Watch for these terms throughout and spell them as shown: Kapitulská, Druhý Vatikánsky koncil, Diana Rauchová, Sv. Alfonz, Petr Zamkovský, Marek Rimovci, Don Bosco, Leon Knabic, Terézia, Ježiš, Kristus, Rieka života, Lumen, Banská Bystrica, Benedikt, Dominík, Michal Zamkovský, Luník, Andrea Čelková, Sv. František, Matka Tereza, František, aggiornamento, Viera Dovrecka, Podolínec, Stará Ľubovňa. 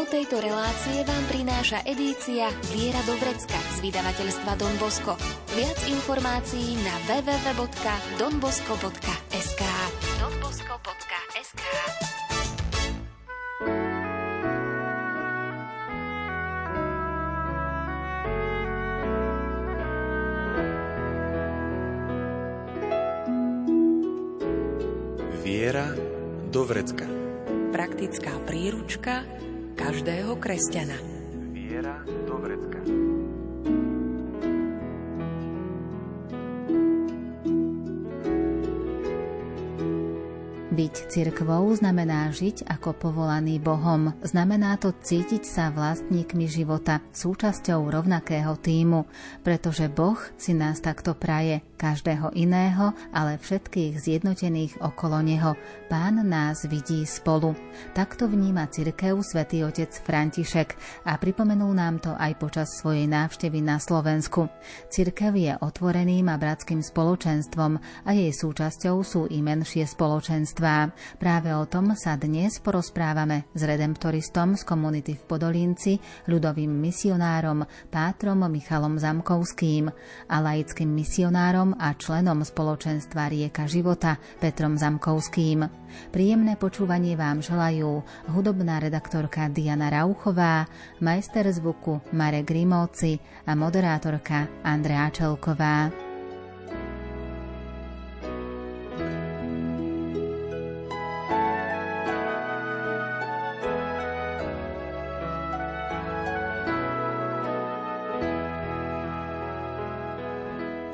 Tému tejto relácie vám prináša edícia Viera Dovrecka z vydavateľstva Don Bosco. Viac informácií na www.donbosco.sk. Viera Dovrecka. Praktická príručka každého kresťana. Viera Dovrecka. Byť cirkvou znamená žiť ako povolaný Bohom. Znamená to cítiť sa vlastníkmi života, súčasťou rovnakého tímu, pretože Boh si nás takto praje. Každého iného, ale všetkých zjednotených okolo neho. Pán nás vidí spolu. Takto vníma cirkev svätý otec František a pripomenul nám to aj počas svojej návštevy na Slovensku. Cirkev je otvoreným a bratským spoločenstvom a jej súčasťou sú i menšie spoločenstvá. Práve o tom sa dnes porozprávame s redemptoristom z komunity v Podolínci, ľudovým misionárom, pátrom Michalom Zamkovským a laickým misionárom a členom spoločenstva Rieka života Petrom Zamkovským. Príjemné počúvanie vám želajú hudobná redaktorka Diana Rauchová, majster zvuku Marek Rimovci a moderátorka Andrea Čelková.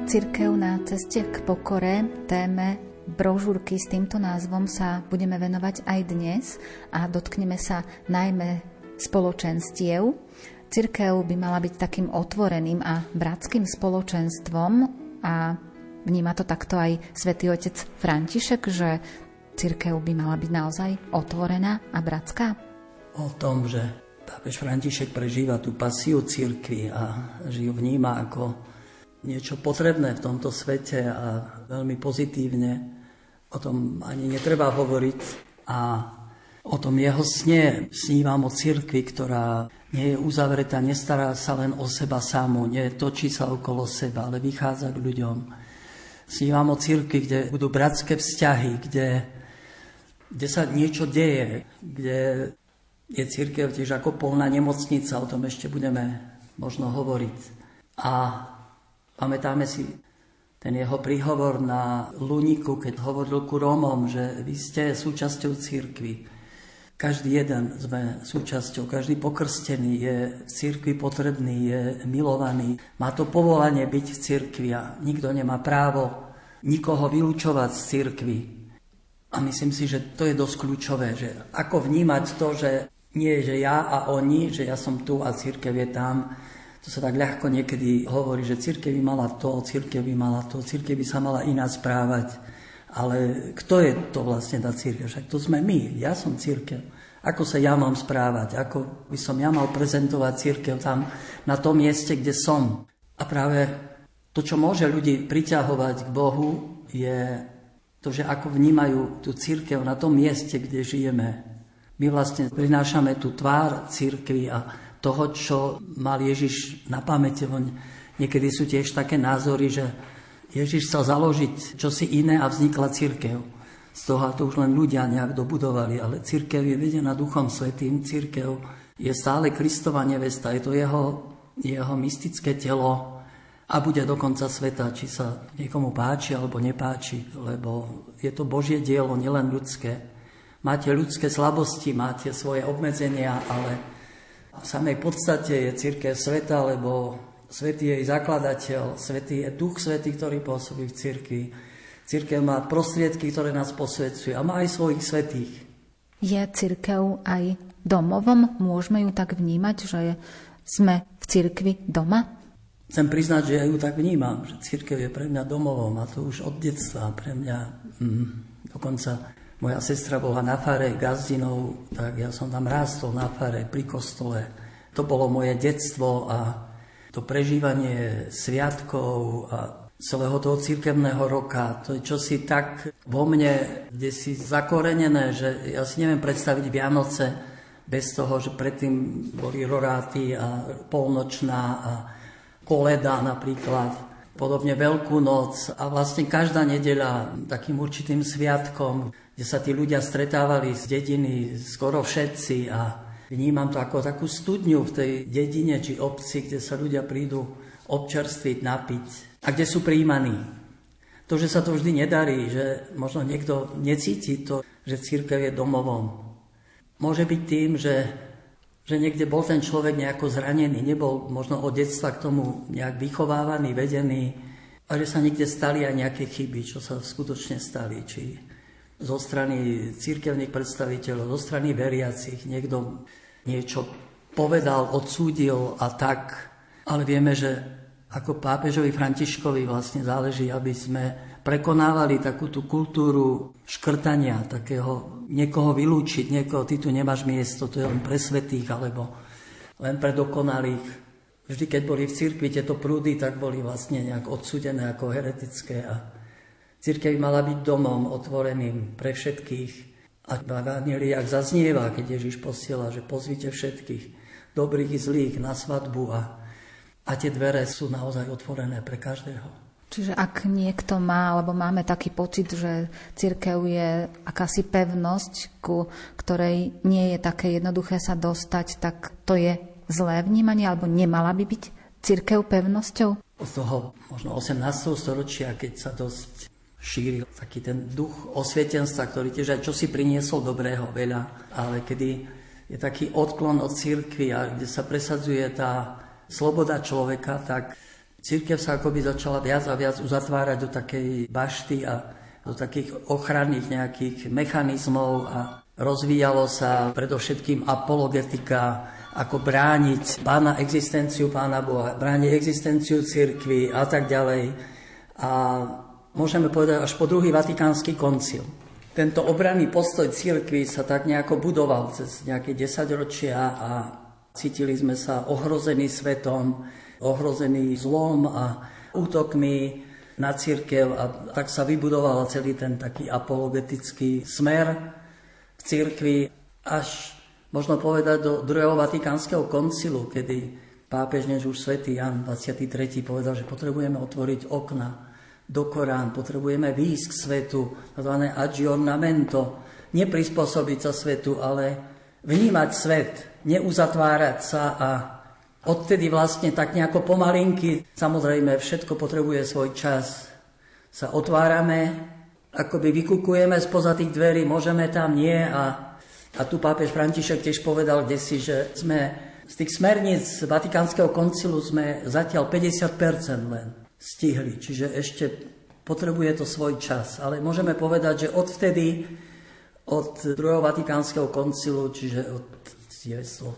Cirkev na ceste k pokore, téme brožúrky s týmto názvom sa budeme venovať aj dnes a dotkneme sa najmä spoločenstiev. Cirkev by mala byť takým otvoreným a bratským spoločenstvom a vníma to takto aj svätý otec František, že cirkev by mala byť naozaj otvorená a bratská. O tom, že pápež František prežíva tú pasiu cirkvi a že ju vníma ako niečo potrebné v tomto svete a veľmi pozitívne. O tom ani netreba hovoriť. A o tom jeho sne snívam o cirkvi, ktorá nie je uzavretá, nestará sa len o seba samu, netočí sa okolo seba, ale vychádza k ľuďom. Snívam o cirkvi, kde budú bratské vzťahy, kde sa niečo deje, kde je cirkev tiež ako plná nemocnica, o tom ešte budeme možno hovoriť. A pamätáme si ten jeho príhovor na Luníku, keď hovoril ku Rómom, že vy ste súčasťou cirkvi. Každý jeden sme súčasťou, každý pokrstený je v cirkvi potrebný, je milovaný. Má to povolanie byť v cirkvi a nikto nemá právo nikoho vylúčovať z cirkvi. A myslím si, že to je dosť kľúčové, že ako vnímať to, že nie je, že ja a oni, že ja som tu a cirkev je tam. To sa tak ľahko niekedy hovorí, že cirkev by mala to, cirkev by mala to, cirkev by sa mala iná správať. Ale kto je to vlastne tá cirkev? Však to sme my, ja som cirkev. Ako sa ja mám správať? Ako by som ja mal prezentovať cirkev tam, na tom mieste, kde som? A práve to, čo môže ľudí priťahovať k Bohu, je to, že ako vnímajú tú cirkev na tom mieste, kde žijeme. My vlastne prinášame tú tvár cirkvi a toho, čo mal Ježiš na pamäte. Niekedy sú tiež také názory, že Ježiš chcel založiť čosi iné a vznikla cirkev. Z toho to už len ľudia nejak dobudovali, ale cirkev je vedená Duchom Svätým. Cirkev je stále Kristova nevesta, je to jeho mystické telo a bude do konca sveta, či sa niekomu páči alebo nepáči, lebo je to Božie dielo, nielen ľudské. Máte ľudské slabosti, máte svoje obmedzenia, ale v samej podstate je cirkev sveta, lebo svätý je jej zakladateľ, svätý je Duch Svätý, ktorý pôsobí v cirkvi. Cirkev má prostriedky, ktoré nás posväcuje a má aj svojich svätých. Je cirkev aj domovom? Môžeme ju tak vnímať, že sme v cirkvi doma? Chcem priznať, že ja ju tak vnímam, že cirkev je pre mňa domovom a to už od detstva pre mňa dokonca. Moja sestra bola na fare gazdinou, tak ja som tam rástol na fare pri kostole. To bolo moje detstvo a to prežívanie sviatkov a celého toho cirkevného roka, to je čosi tak vo mne, kde si zakorenené, že ja si neviem predstaviť Vianoce bez toho, že predtým boli roráty a polnočná a koleda napríklad, podobne Veľkú noc a vlastne každá nedeľa takým určitým sviatkom, kde sa tí ľudia stretávali z dediny skoro všetci a vnímam to ako takú studňu v tej dedine či obci, kde sa ľudia prídu občerstviť, napiť a kde sú prijímaní. To, že sa to vždy nedarí, že možno niekto necíti to, že cirkev je domovom. Môže byť tým, že niekde bol ten človek nejako zranený, nebol možno od detstva k tomu nejak vychovávaný, vedený, a že sa niekde stali aj nejaké chyby, čo sa skutočne stali, či zo strany cirkevných predstaviteľov, zo strany veriacich, niekto niečo povedal, odsúdil a tak. Ale vieme, že ako pápežovi Františkovi vlastne záleží, aby sme prekonávali takú tú kultúru škrtania, takého niekoho vylúčiť, niekoho, ty tu nemáš miesto, to je len pre svätých, alebo len pre dokonalých. Vždy, keď boli v cirkvi tieto prúdy, tak boli vlastne nejak odsúdené ako heretické. A cirkev mala byť domom otvoreným pre všetkých. A Evanjelium, jak zaznieva, keď Ježiš posiela, že pozvite všetkých, dobrých i zlých, na svadbu. A tie dvere sú naozaj otvorené pre každého. Čiže ak niekto má, alebo máme taký pocit, že cirkev je akási pevnosť, ku ktorej nie je také jednoduché sa dostať, tak to je zlé vnímanie, alebo nemala by byť cirkev pevnosťou? Od toho možno 18. storočia, keď sa dosť šíril taký ten duch osvietenstva, ktorý tiež aj čosi priniesol dobrého veľa, ale kedy je taký odklon od cirkvi a kde sa presadzuje tá sloboda človeka, tak cirkev sa akoby začala viac a viac uzatvárať do takej bašty a do takých ochranných nejakých mechanizmov a rozvíjalo sa predovšetkým apologetika, ako brániť pána existenciu pána Boha, brániť existenciu cirkvi a tak ďalej. A môžeme povedať až po Druhý Vatikánsky koncil. Tento obranný postoj cirkvi sa tak nejako budoval cez nejaké 10 ročia a cítili sme sa ohrození svetom, ohrozený zlom a útokmi na cirkev a tak sa vybudoval celý ten taký apologetický smer v cirkvi až možno povedať do Druhého Vatikánskeho koncilu, kedy pápež než už svätý Ján 23. povedal, že potrebujeme otvoriť okna do Korán, potrebujeme výjsť k svetu, nazvané aggiornamento, neprispôsobiť sa svetu, ale vnímať svet, neuzatvárať sa a odtedy vlastne tak nejako pomalinky, samozrejme všetko potrebuje svoj čas, sa otvárame, akoby vykukujeme spoza tých dverí, môžeme tam, nie. A tu pápež František tiež povedal kdesi, že sme z tých smerníc Vatikánskeho koncilu sme zatiaľ 50% len stihli, čiže ešte potrebuje to svoj čas. Ale môžeme povedať, že odvtedy, od Druhého Vatikánskeho koncilu, čiže od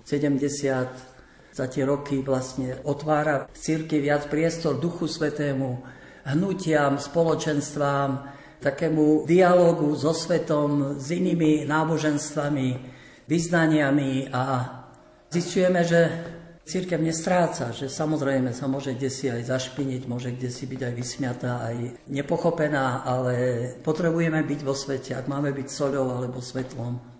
1970, za tie roky vlastne otvára v cirkvi viac priestor Duchu Svätému, hnutiam, spoločenstvám, takému dialogu so svetom, s inými náboženstvami, vyznaniami a zisťujeme, že cirkev nestráca, že samozrejme sa môže kdesi aj zašpiniť, môže kdesi byť aj vysmiatá, aj nepochopená, ale potrebujeme byť vo svete, ak máme byť soľou alebo svetlom.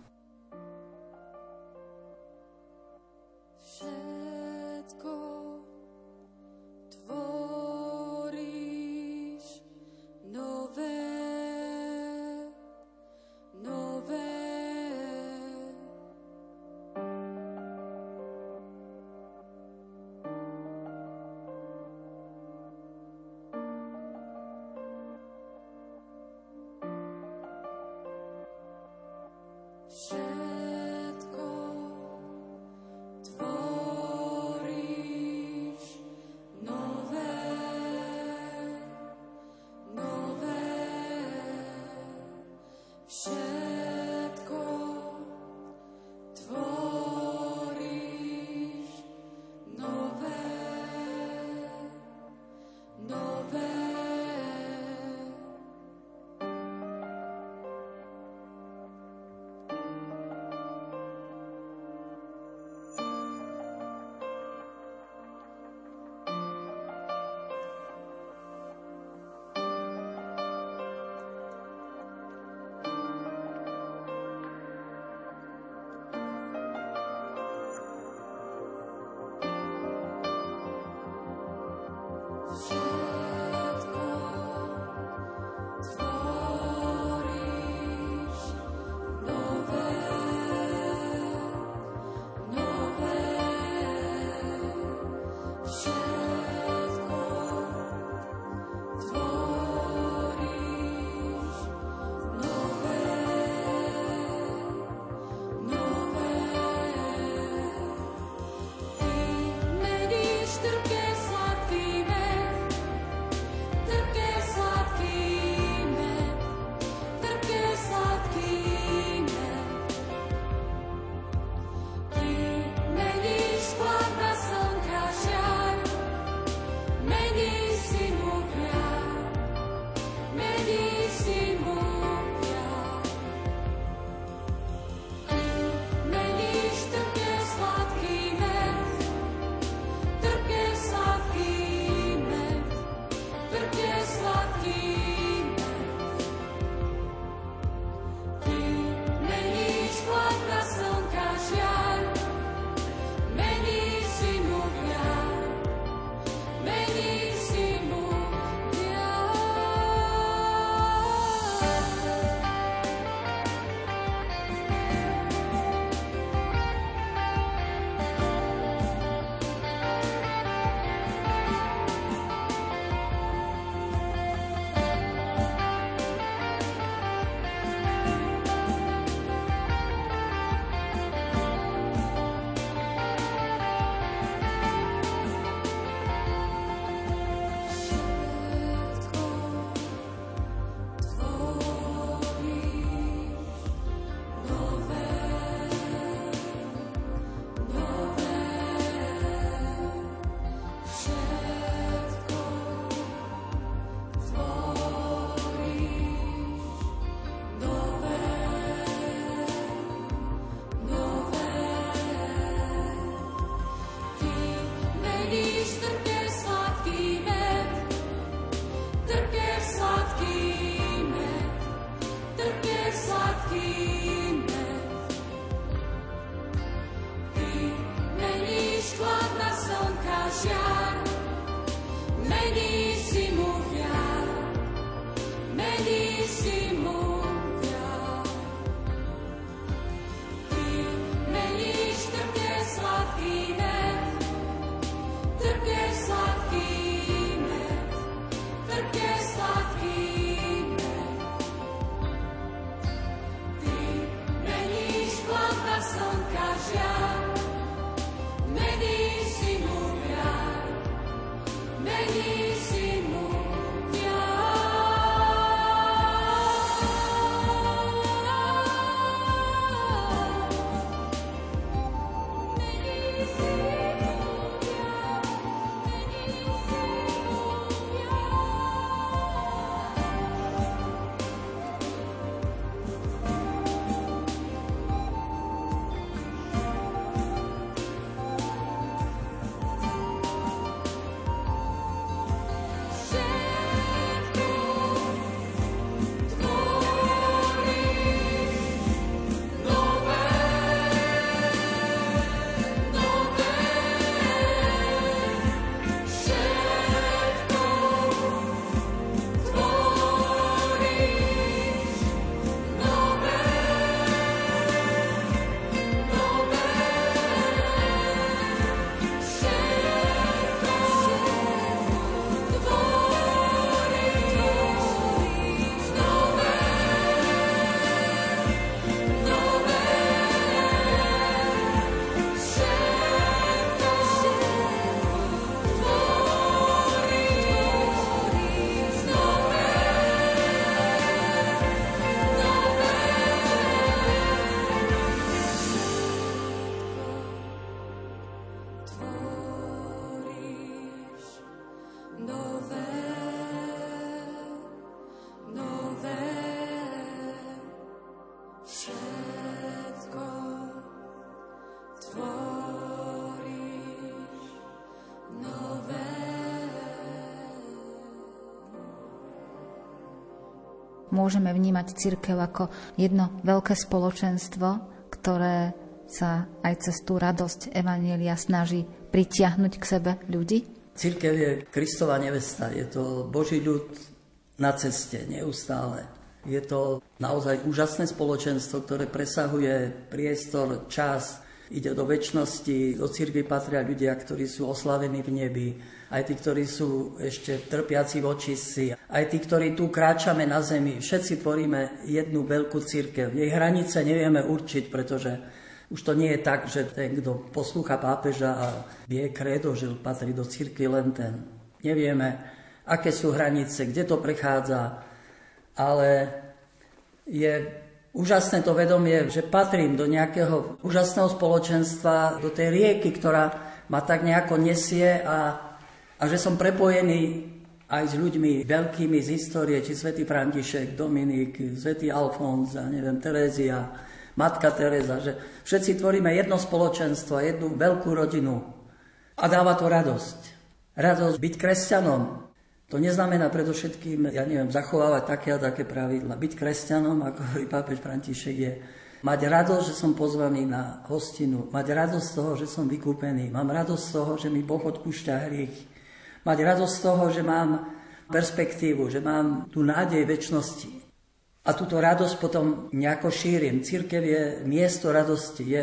môžeme vnímať cirkev ako jedno veľké spoločenstvo, ktoré sa aj cez tú radosť evanjelia snaží pritiahnuť k sebe ľudí? Cirkev je Kristova nevesta, je to Boží ľud na ceste, neustále. Je to naozaj úžasné spoločenstvo, ktoré presahuje priestor, čas, ide do večnosti. Do cirkvi patria ľudia, ktorí sú oslavení v nebi, aj tí, ktorí sú ešte trpiaci v očistci, aj tí, ktorí tu kráčame na zemi. Všetci tvoríme jednu veľkú cirkev. Jej hranice nevieme určiť, pretože už to nie je tak, že ten, kto poslúcha pápeža a vie kredo, že patrí do cirkvi, len ten. Nevieme, aké sú hranice, kde to prechádza, ale je úžasné to vedomie, že patrím do nejakého úžasného spoločenstva, do tej rieky, ktorá ma tak nejako nesie a že som prepojený aj s ľuďmi veľkými z histórie, či Sv. František, Dominík, Sv. Alfonz, Terézia, Matka Tereza, že všetci tvoríme jedno spoločenstvo, jednu veľkú rodinu a dáva to radosť. Radosť byť kresťanom. To neznamená predovšetkým, zachovávať také a také pravidla. Byť kresťanom, ako hovorí pápež František, je mať radosť, že som pozvaný na hostinu, mať radosť z toho, že som vykúpený, mám radosť z toho, že mi Boh odpúšťa hriech, mať radosť z toho, že mám perspektívu, že mám tú nádej večnosti. A túto radosť potom nejako šírim. Cirkev je miesto radosti,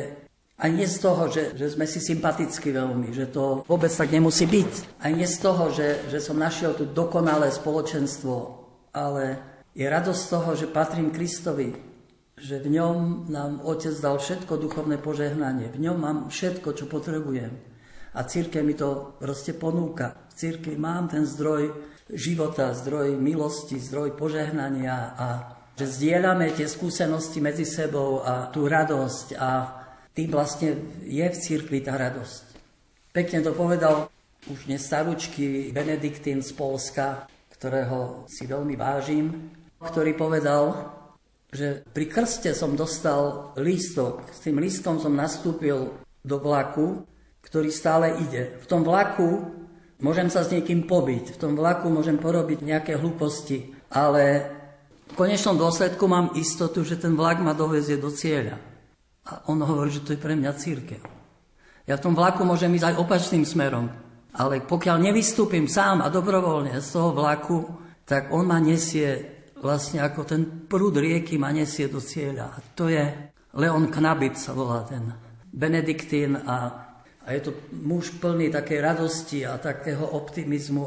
a nie z toho, že sme si sympatickí veľmi, že to vôbec tak nemusí byť. A nie z toho, že som našiel tu dokonalé spoločenstvo, ale je radosť z toho, že patrím Kristovi, že v ňom nám Otec dal všetko duchovné požehnanie, v ňom mám všetko, čo potrebujem. A cirkev mi to proste ponúka. V cirkvi mám ten zdroj života, zdroj milosti, zdroj požehnania a že zdieľame tie skúsenosti medzi sebou a tú radosť a tým vlastne je v cirkvi tá radosť. Pekne to povedal už nestaručký Benediktín z Polska, ktorého si veľmi vážim, ktorý povedal, že pri krste som dostal lístok. S tým lístkom som nastúpil do vlaku, ktorý stále ide. V tom vlaku môžem sa s niekým pobiť, v tom vlaku môžem porobiť nejaké hlúposti, ale v konečnom dôsledku mám istotu, že ten vlak ma dovezie do cieľa. A on hovorí, že to je pre mňa cirkev. Ja v tom vlaku môžem ísť aj opačným smerom, ale pokiaľ nevystúpim sám a dobrovoľne z toho vlaku, tak on ma nesie vlastne ako ten prúd rieky ma nesie do cieľa. A to je Leon Knabic, sa volá ten Benediktín a je to muž plný takej radosti a takého optimizmu,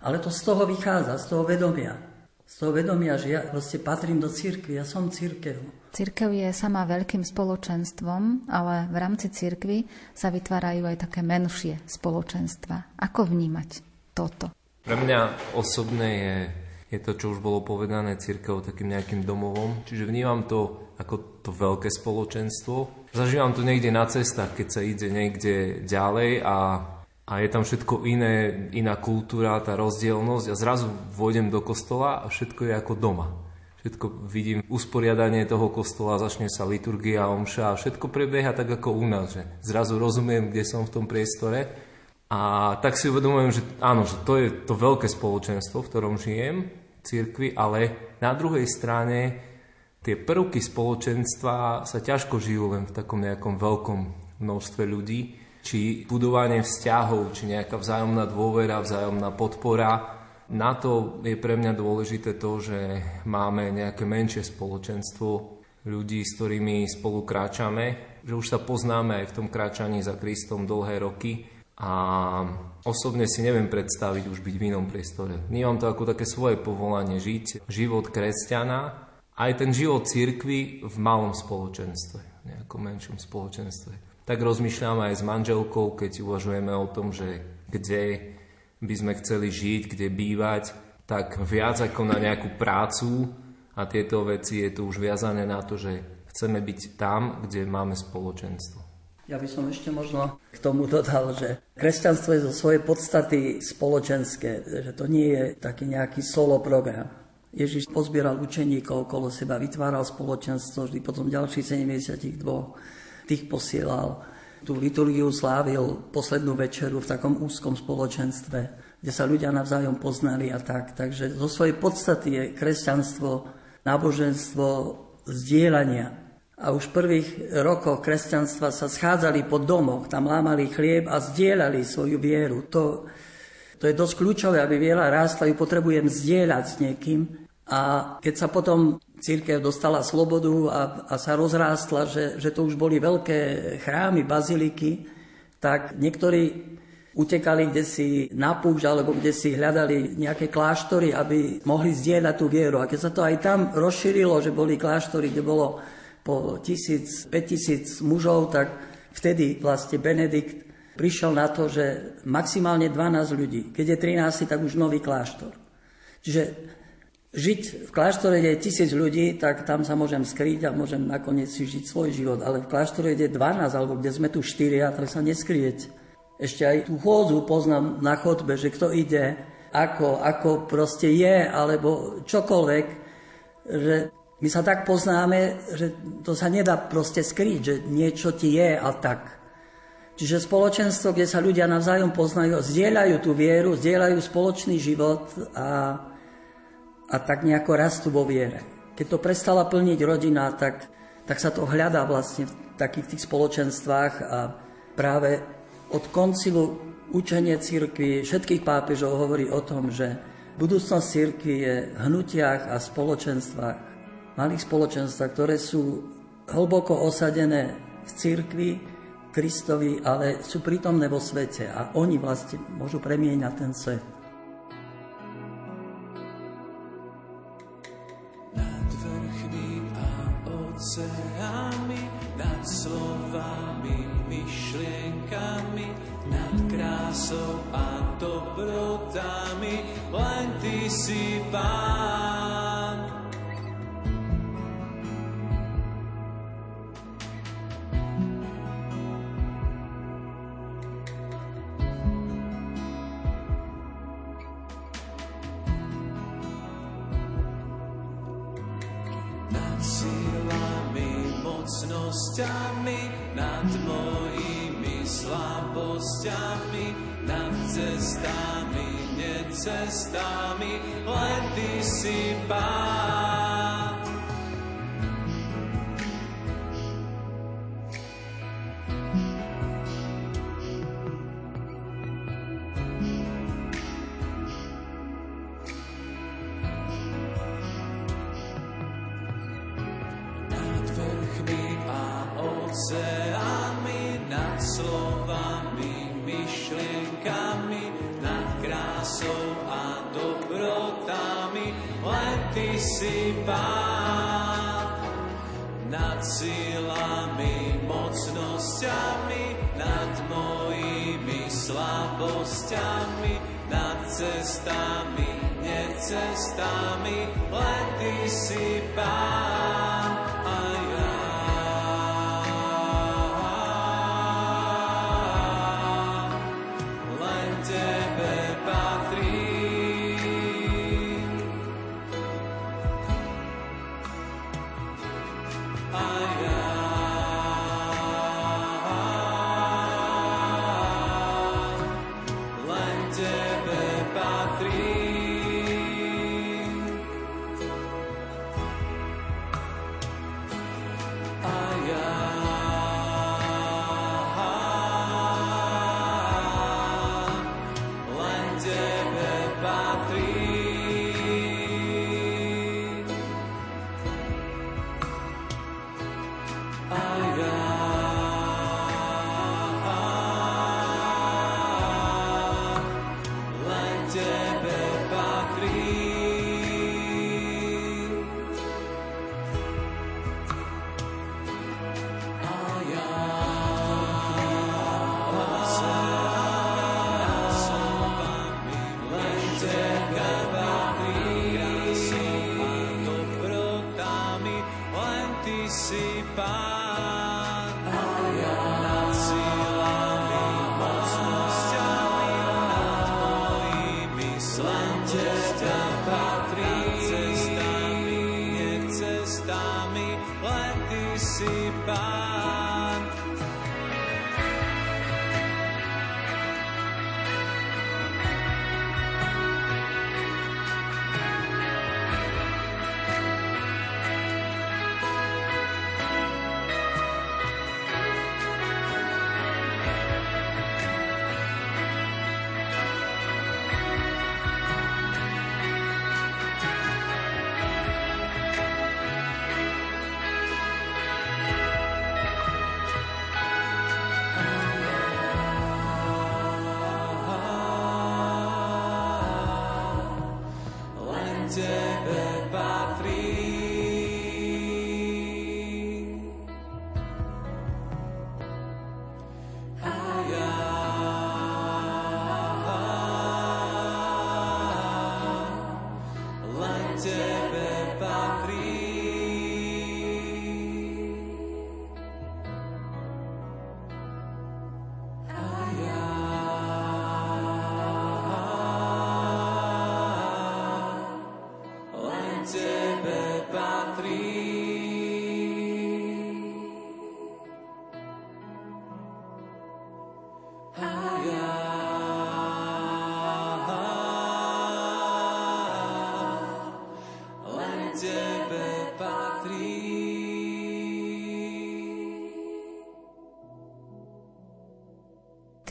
ale to z toho vychádza, z toho vedomia, že ja proste patrím do cirkvi, ja som cirkev. Cirkev je sama veľkým spoločenstvom, ale v rámci cirkvi sa vytvárajú aj také menšie spoločenstva. Ako vnímať toto? Pre mňa osobne je to, čo už bolo povedané, cirkev takým nejakým domovom. Čiže vnímam to ako to veľké spoločenstvo. Zažívam to niekde na cestách, keď sa ide niekde ďalej a je tam všetko iné, iná kultúra, tá rozdielnosť a zrazu vôjdem do kostola a všetko je ako doma. Všetko vidím, usporiadanie toho kostola, začne sa liturgia, omša a všetko prebieha tak ako u nás, že zrazu rozumiem, kde som v tom priestore a tak si uvedomujem, že áno, že to je to veľké spoločenstvo, v ktorom žijem, cirkvi, ale na druhej strane tie prvky spoločenstva sa ťažko žijú len v takom nejakom veľkom množstve ľudí, či budovanie vzťahov, či nejaká vzájomná dôvera, vzájomná podpora. Na to je pre mňa dôležité to, že máme nejaké menšie spoločenstvo ľudí, s ktorými spolu kráčame, že už sa poznáme aj v tom kráčaní za Kristom dlhé roky a osobne si neviem predstaviť už byť v inom priestore. Vnímam to ako také svoje povolanie žiť život kresťana, aj ten život cirkvi v malom spoločenstve, nejakom menšom spoločenstve. Tak rozmýšľam aj s manželkou, keď uvažujeme o tom, že kde by sme chceli žiť, kde bývať, tak viac ako na nejakú prácu a tieto veci je tu už viazané na to, že chceme byť tam, kde máme spoločenstvo. Ja by som ešte možno k tomu dodal, že kresťanstvo je zo svojej podstaty spoločenské, že to nie je taký nejaký solo program. Ježiš pozbieral učeníkov okolo seba, vytváral spoločenstvo, vždy potom ďalších 72 tých posielal. Tú liturgiu slávil poslednú večeru v takom úzkom spoločenstve, kde sa ľudia navzájom poznali a tak. Takže zo svojej podstaty je kresťanstvo náboženstvo zdieľania. A už v prvých rokoch kresťanstva sa schádzali po domoch, tam lámali chlieb a zdieľali svoju vieru. To je dosť kľúčové, aby viera rástla, ju potrebujem zdieľať s niekým. A keď sa potom cirkev dostala slobodu a sa rozrástla, že to už boli veľké chrámy, baziliky, tak niektorí utekali kdesi na púšť, alebo kdesi hľadali nejaké kláštory, aby mohli zdieľať tú vieru. A keď sa to aj tam rozšírilo, že boli kláštory, kde bolo po 1000, 5000 mužov, tak vtedy vlastne Benedikt prišiel na to, že maximálne 12 ľudí. Keď je 13, tak už nový kláštor. Čiže žiť v kláštore, kde je 1000 ľudí, tak tam sa môžem skryť a môžem nakoniec si žiť svoj život. Ale v kláštore, kde je 12, alebo kde sme tu 4, tak sa neskrieť. Ešte aj tú chôdzu poznám na chodbe, že kto ide, ako proste je, alebo čokoľvek, že my sa tak poznáme, že to sa nedá proste skryť, že niečo ti je a tak. Čiže spoločenstvo, kde sa ľudia navzájom poznajú, zdieľajú tú vieru, zdieľajú spoločný život a tak nejako rastú vo viere. Keď to prestala plniť rodina, tak sa to hľadá vlastne v takých tých spoločenstvách a práve od koncilu učenie cirkvi všetkých pápežov hovorí o tom, že budúcnosť cirkvi je v hnutiach a spoločenstvách, malých spoločenstvách, ktoré sú hlboko osadené v cirkvi Kristovi, ale sú prítomné vo svete a oni vlastne môžu premieňať ten svet. Nad vrchmi a oceánmi, nad slovami, myšlienkami, nad krásou a dobrotami, len Ty si Pán. Nad silami, mocnosťami, nad mojimi slabostiami, nad cestami, necestami, len Ty si Pán.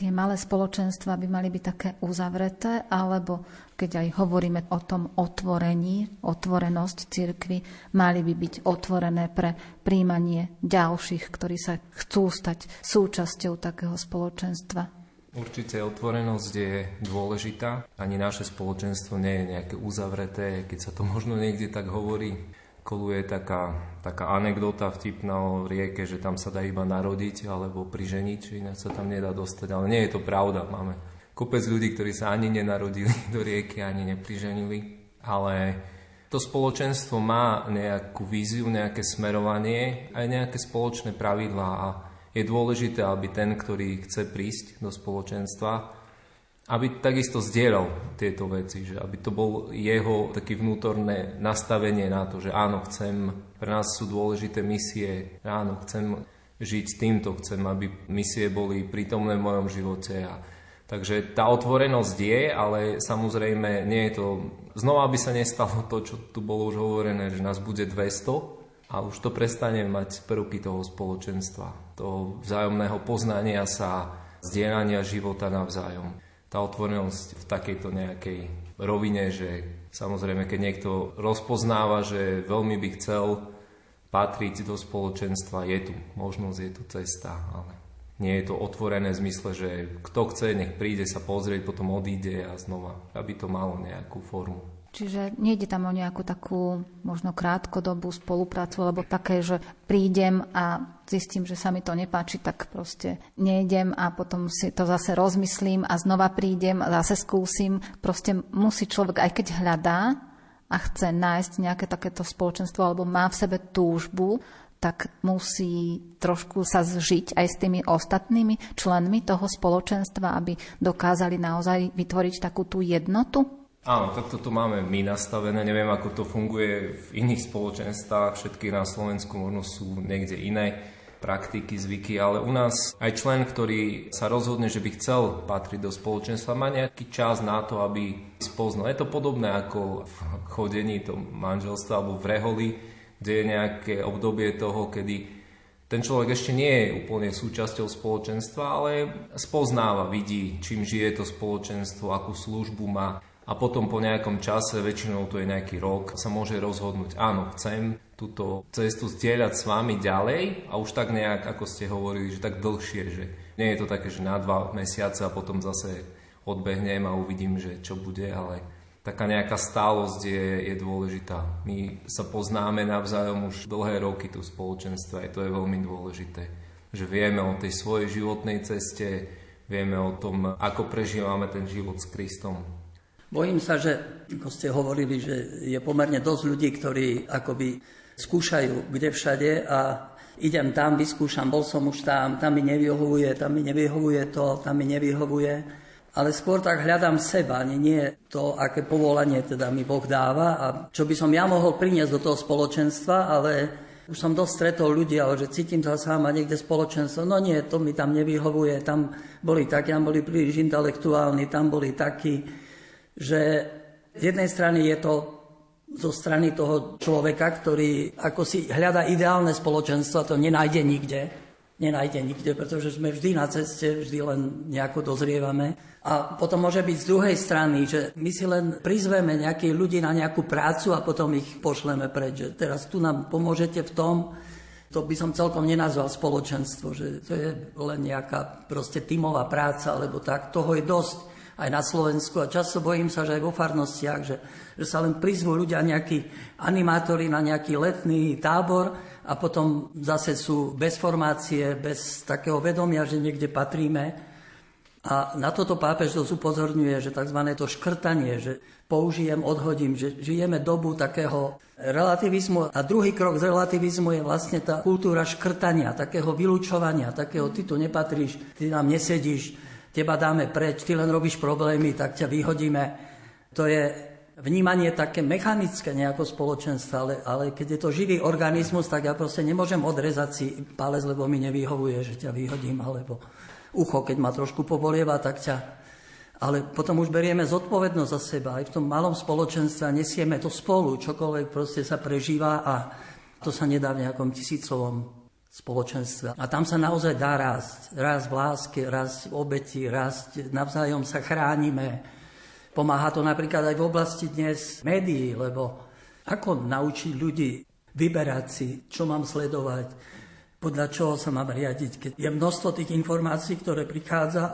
tie malé spoločenstva by mali byť také uzavreté, alebo keď aj hovoríme o tom otvorení, otvorenosť cirkvi, mali by byť otvorené pre príjmanie ďalších, ktorí sa chcú stať súčasťou takého spoločenstva. Určite otvorenosť je dôležitá. Ani naše spoločenstvo nie je nejaké uzavreté, keď sa to možno niekde tak hovorí. Koluje taká anekdota vtipná o rieke, že tam sa dá iba narodiť alebo priženiť, či ináč sa tam nedá dostať. Ale nie je to pravda. Máme kopec ľudí, ktorí sa ani nenarodili do rieky, ani nepriženili. Ale to spoločenstvo má nejakú víziu, nejaké smerovanie, aj nejaké spoločné pravidlá a je dôležité, aby ten, ktorý chce prísť do spoločenstva, aby takisto zdieľal tieto veci, že aby to bol jeho také vnútorné nastavenie na to, že áno, chcem, pre nás sú dôležité misie, áno, chcem žiť s týmto, chcem, aby misie boli prítomné v mojom živote. Takže tá otvorenosť je, ale samozrejme nie je to, znova by sa nestalo to, čo tu bolo už hovorené, že nás bude 200, a už to prestane mať prvky toho spoločenstva, toho vzájomného poznania sa, zdieľania života navzájom. Tá otvorenosť v takejto nejakej rovine, že samozrejme, keď niekto rozpoznáva, že veľmi by chcel patriť do spoločenstva, je tu možnosť, je tu cesta, ale nie je to otvorené v zmysle, že kto chce, nech príde sa pozrieť, potom odíde a znova, aby to malo nejakú formu. Čiže nejde tam o nejakú takú možno krátkodobú spoluprácu, alebo také, že prídem a zistím, že sa mi to nepáči, tak proste nejdem a potom si to zase rozmyslím a znova prídem a zase skúsim. Proste musí človek, aj keď hľadá a chce nájsť nejaké takéto spoločenstvo, alebo má v sebe túžbu, tak musí trošku sa zžiť aj s tými ostatnými členmi toho spoločenstva, aby dokázali naozaj vytvoriť takú tú jednotu. Áno, takto to máme my nastavené. Neviem, ako to funguje v iných spoločenstvách. Všetky na Slovensku možno sú niekde iné praktiky, zvyky, ale u nás aj člen, ktorý sa rozhodne, že by chcel patriť do spoločenstva, má nejaký čas na to, aby spoznal. Je to podobné ako v chodení do manželstva alebo v reholi, kde je nejaké obdobie toho, kedy ten človek ešte nie je úplne súčasťou spoločenstva, ale spoznáva, vidí, čím žije to spoločenstvo, akú službu má. A potom po nejakom čase, väčšinou to je nejaký rok, sa môže rozhodnúť, áno, chcem túto cestu zdieľať s vami ďalej a už tak nejak, ako ste hovorili, že tak dlhšie, že nie je to také, že na 2 mesiace a potom zase odbehnem a uvidím, že čo bude, ale taká nejaká stálosť je dôležitá. My sa poznáme navzájom už dlhé roky tu v spoločenstve, to je veľmi dôležité, že vieme o tej svojej životnej ceste, vieme o tom, ako prežívame ten život s Kristom. Bojím sa, že, ako ste hovorili, že je pomerne dosť ľudí, ktorí akoby skúšajú kde všade a idem tam, vyskúšam, bol som už tam mi nevyhovuje, tam mi nevyhovuje. Ale skôr tak hľadám seba, ani nie to, aké povolanie teda mi Boh dáva a čo by som ja mohol priniesť do toho spoločenstva, ale už som dosť stretol ľudí, ale že cítim sa sám a niekde spoločenstvo, no nie, to mi tam nevyhovuje, tam boli príliš intelektuálni, tam boli takí, že z jednej strany je to zo strany toho človeka, ktorý ako si hľadá ideálne spoločenstvo, to nenájde nikde, pretože sme vždy na ceste, vždy len nejako dozrievame. A potom môže byť z druhej strany, že my si len prizveme nejakých ľudí na nejakú prácu a potom ich pošleme preč, že teraz tu nám pomôžete v tom, to by som celkom nenazval spoločenstvo, že to je len nejaká proste tímová práca, alebo tak, toho je dosť. Aj na Slovensku a často bojím sa, že aj vo farnostiach, že sa len prizvú ľudia, nejakí animátori na nejaký letný tábor a potom zase sú bez formácie, bez takého vedomia, že niekde patríme. A na toto pápež dosť upozorňuje, že tzv. To škrtanie, že použijem, odhodím, že žijeme dobu takého relativizmu a druhý krok z relativizmu je vlastne tá kultúra škrtania, takého vylučovania, takého ty tu nepatríš, ty nám nesedíš, teba dáme preč, ty len robíš problémy, tak ťa vyhodíme. To je vnímanie také mechanické nejako spoločenstva, ale keď je to živý organizmus, tak ja proste nemôžem odrezať si palec, lebo mi nevyhovuje, že ťa vyhodím, alebo ucho, keď ma trošku pobolieva, tak ťa... Ale potom už berieme zodpovednosť za seba. Aj v tom malom spoločenstve nesieme to spolu, čokoľvek proste sa prežíva a to sa nedá v nejakom tisícovom spoločenstva. A tam sa naozaj dá rásť. Rásť v láske, rásť v obeti, rásť navzájom sa chránime. Pomáha to napríklad aj v oblasti dnes médií, lebo ako naučiť ľudí vyberať si, čo mám sledovať, podľa čoho sa mám riadiť, keď je množstvo tých informácií, ktoré prichádza,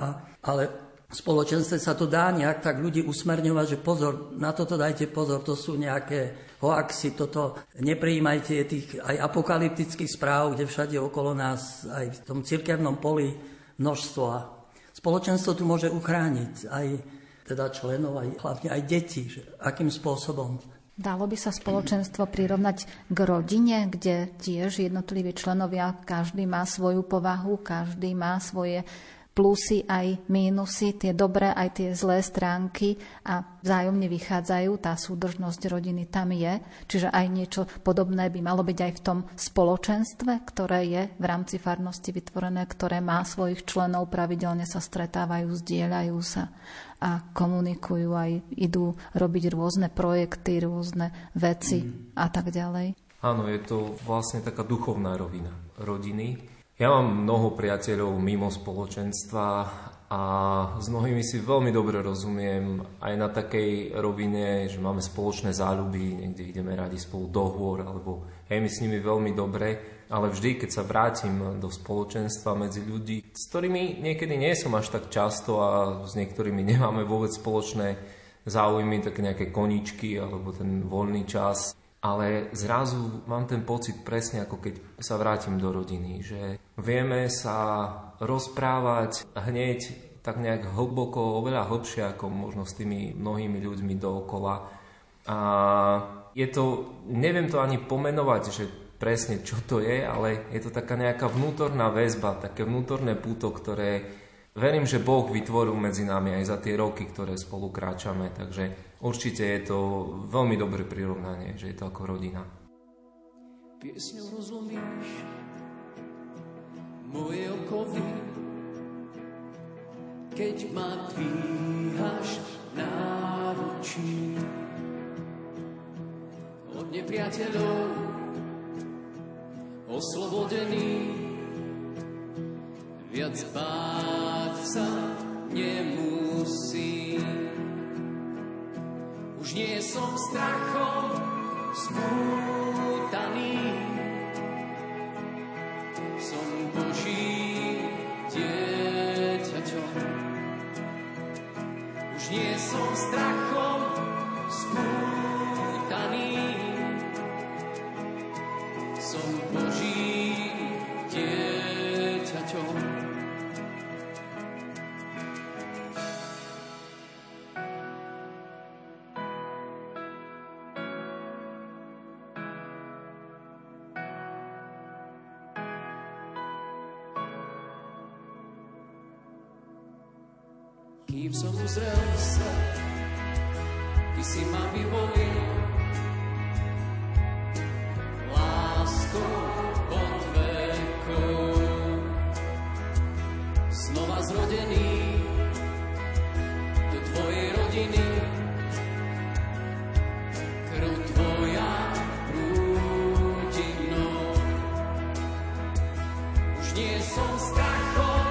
ale v spoločenstve sa to dá nejak tak ľudí usmerňovať, že pozor, na toto dajte pozor, to sú nejaké hoaxy, toto neprijímajte tých aj apokalyptických správ, kde všade okolo nás, aj v tom cirkevnom poli množstvo. A spoločenstvo tu môže uchrániť aj teda členov, aj hlavne aj deti, že akým spôsobom. Dalo by sa spoločenstvo prirovnať k rodine, kde tiež jednotliví členovia, každý má svoju povahu, každý má svoje plusy aj mínusy, tie dobré aj tie zlé stránky a vzájomne vychádzajú, tá súdržnosť rodiny tam je, čiže aj niečo podobné by malo byť aj v tom spoločenstve, ktoré je v rámci farnosti vytvorené, ktoré má svojich členov, pravidelne sa stretávajú, zdieľajú sa a komunikujú aj, idú robiť rôzne projekty, rôzne veci a tak ďalej. Áno, je to vlastne taká duchovná rovina rodiny. Ja mám mnoho priateľov mimo spoločenstva a s mnohými si veľmi dobre rozumiem aj na takej rovine, že máme spoločné záľuby, niekde ideme radi spolu do hôr, alebo je mi s nimi veľmi dobre, ale vždy, keď sa vrátim do spoločenstva medzi ľudí, s ktorými niekedy nie som až tak často a s niektorými nemáme vôbec spoločné záujmy, také nejaké koníčky alebo ten voľný čas, ale zrazu mám ten pocit presne ako keď sa vrátim do rodiny, že vieme sa rozprávať hneď tak nejak hlboko, oveľa hlbšie ako možno s tými mnohými ľuďmi dookola. A je to, neviem to ani pomenovať, že presne čo to je, ale je to taká nejaká vnútorná väzba, také vnútorné puto, ktoré verím, že Boh vytvoril medzi nami aj za tie roky, ktoré spolu kráčame, takže určite je to veľmi dobré prirovnanie, že je to ako rodina. Piesňou rozlomíš moje okovy, keď ma tvíhaš náručí. Od nepriateľov oslobodený, viac báť sa nemusí. Už nie som strachom spútaný, som Božím dieťaťom. Už nie som strachom spútaný, som Božím dieťaťom. Kým som uzrel sa, ty si ma vyvolil, láskou od vekov. Znova zrodený do tvojej rodiny, krv tvoja prúdi mnou. Už nie som strachom,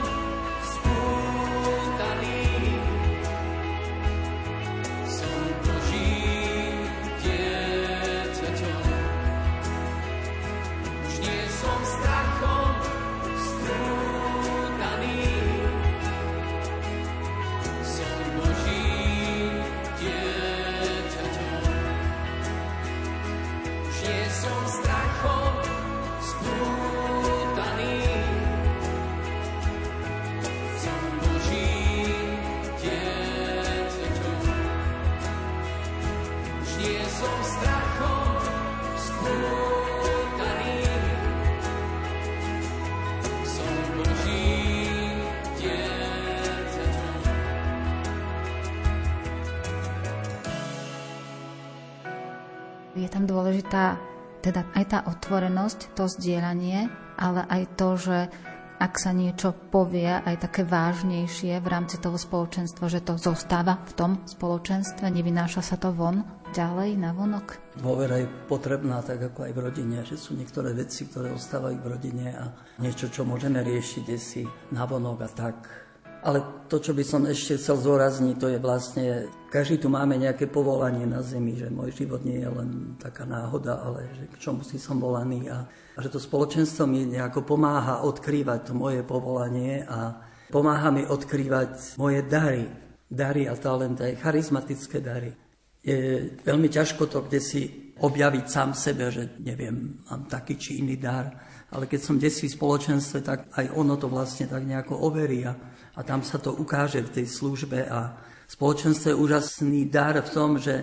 tam dôležitá teda aj tá otvorenosť, to zdieľanie, ale aj to, že ak sa niečo povie, aj také vážnejšie v rámci toho spoločenstva, že to zostáva v tom spoločenstve, nevynáša sa to von. ďalej navonok. Dôvera je potrebná, tak ako aj v rodine, že sú niektoré veci, ktoré ostávajú v rodine a niečo, čo môžeme riešiť, je si navonok a tak. Ale to, čo by som ešte chcel zdôrazniť, to je vlastne, každý tu máme nejaké povolanie na zemi, že môj život nie je len taká náhoda, ale že k čomu si som volaný a že to spoločenstvo mi nejako pomáha odkrývať to moje povolanie a pomáha mi odkrývať moje dary a talenty, charizmatické dary. Je veľmi ťažko to kdesi objaviť sám sebe, že neviem, mám taký či iný dar, ale keď som kdesi v spoločenstve, tak aj ono to vlastne tak nejako overí a tam sa to ukáže v tej službe a spoločenstvo je úžasný dar v tom, že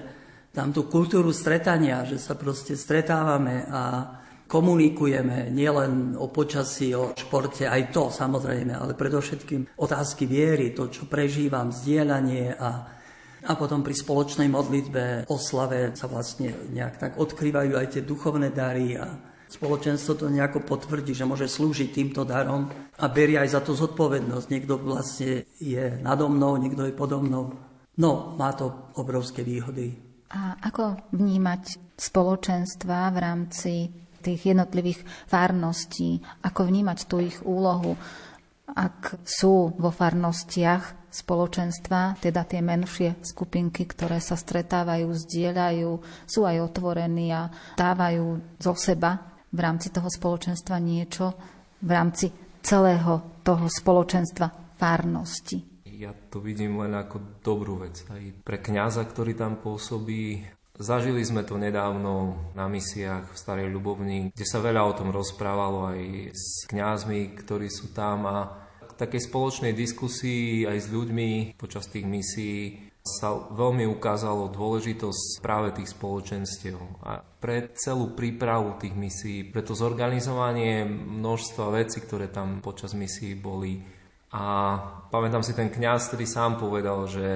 tam tú kultúru stretania, že sa proste stretávame a komunikujeme nielen o počasí, o športe, aj to samozrejme, ale predovšetkým otázky viery, to, čo prežívam, zdieľanie a potom pri spoločnej modlitbe, oslave sa vlastne nejak tak odkrývajú aj tie duchovné dary a spoločenstvo to nejako potvrdí, že môže slúžiť týmto darom a berie aj za to zodpovednosť. Niekto vlastne je nado mnou, niekto je podo mnou. No, má to obrovské výhody. A ako vnímať spoločenstva v rámci tých jednotlivých farností? Ako vnímať tú ich úlohu? Ak sú vo farnostiach spoločenstva, teda tie menšie skupinky, ktoré sa stretávajú, zdieľajú, sú aj otvorení a dávajú zo seba v rámci toho spoločenstva niečo, v rámci celého toho spoločenstva farnosti. Ja to vidím len ako dobrú vec. Aj pre kňaza, ktorý tam pôsobí. Zažili sme to nedávno na misiách v Starej Ľubovni, kde sa veľa o tom rozprávalo aj s kňazmi, ktorí sú tam a v takej spoločnej diskusii aj s ľuďmi počas tých misií sa veľmi ukázalo dôležitosť práve tých spoločenstiev a pre celú prípravu tých misií, pre to zorganizovanie množstva vecí, ktoré tam počas misií boli. A pamätám si ten kňaz, ktorý sám povedal, že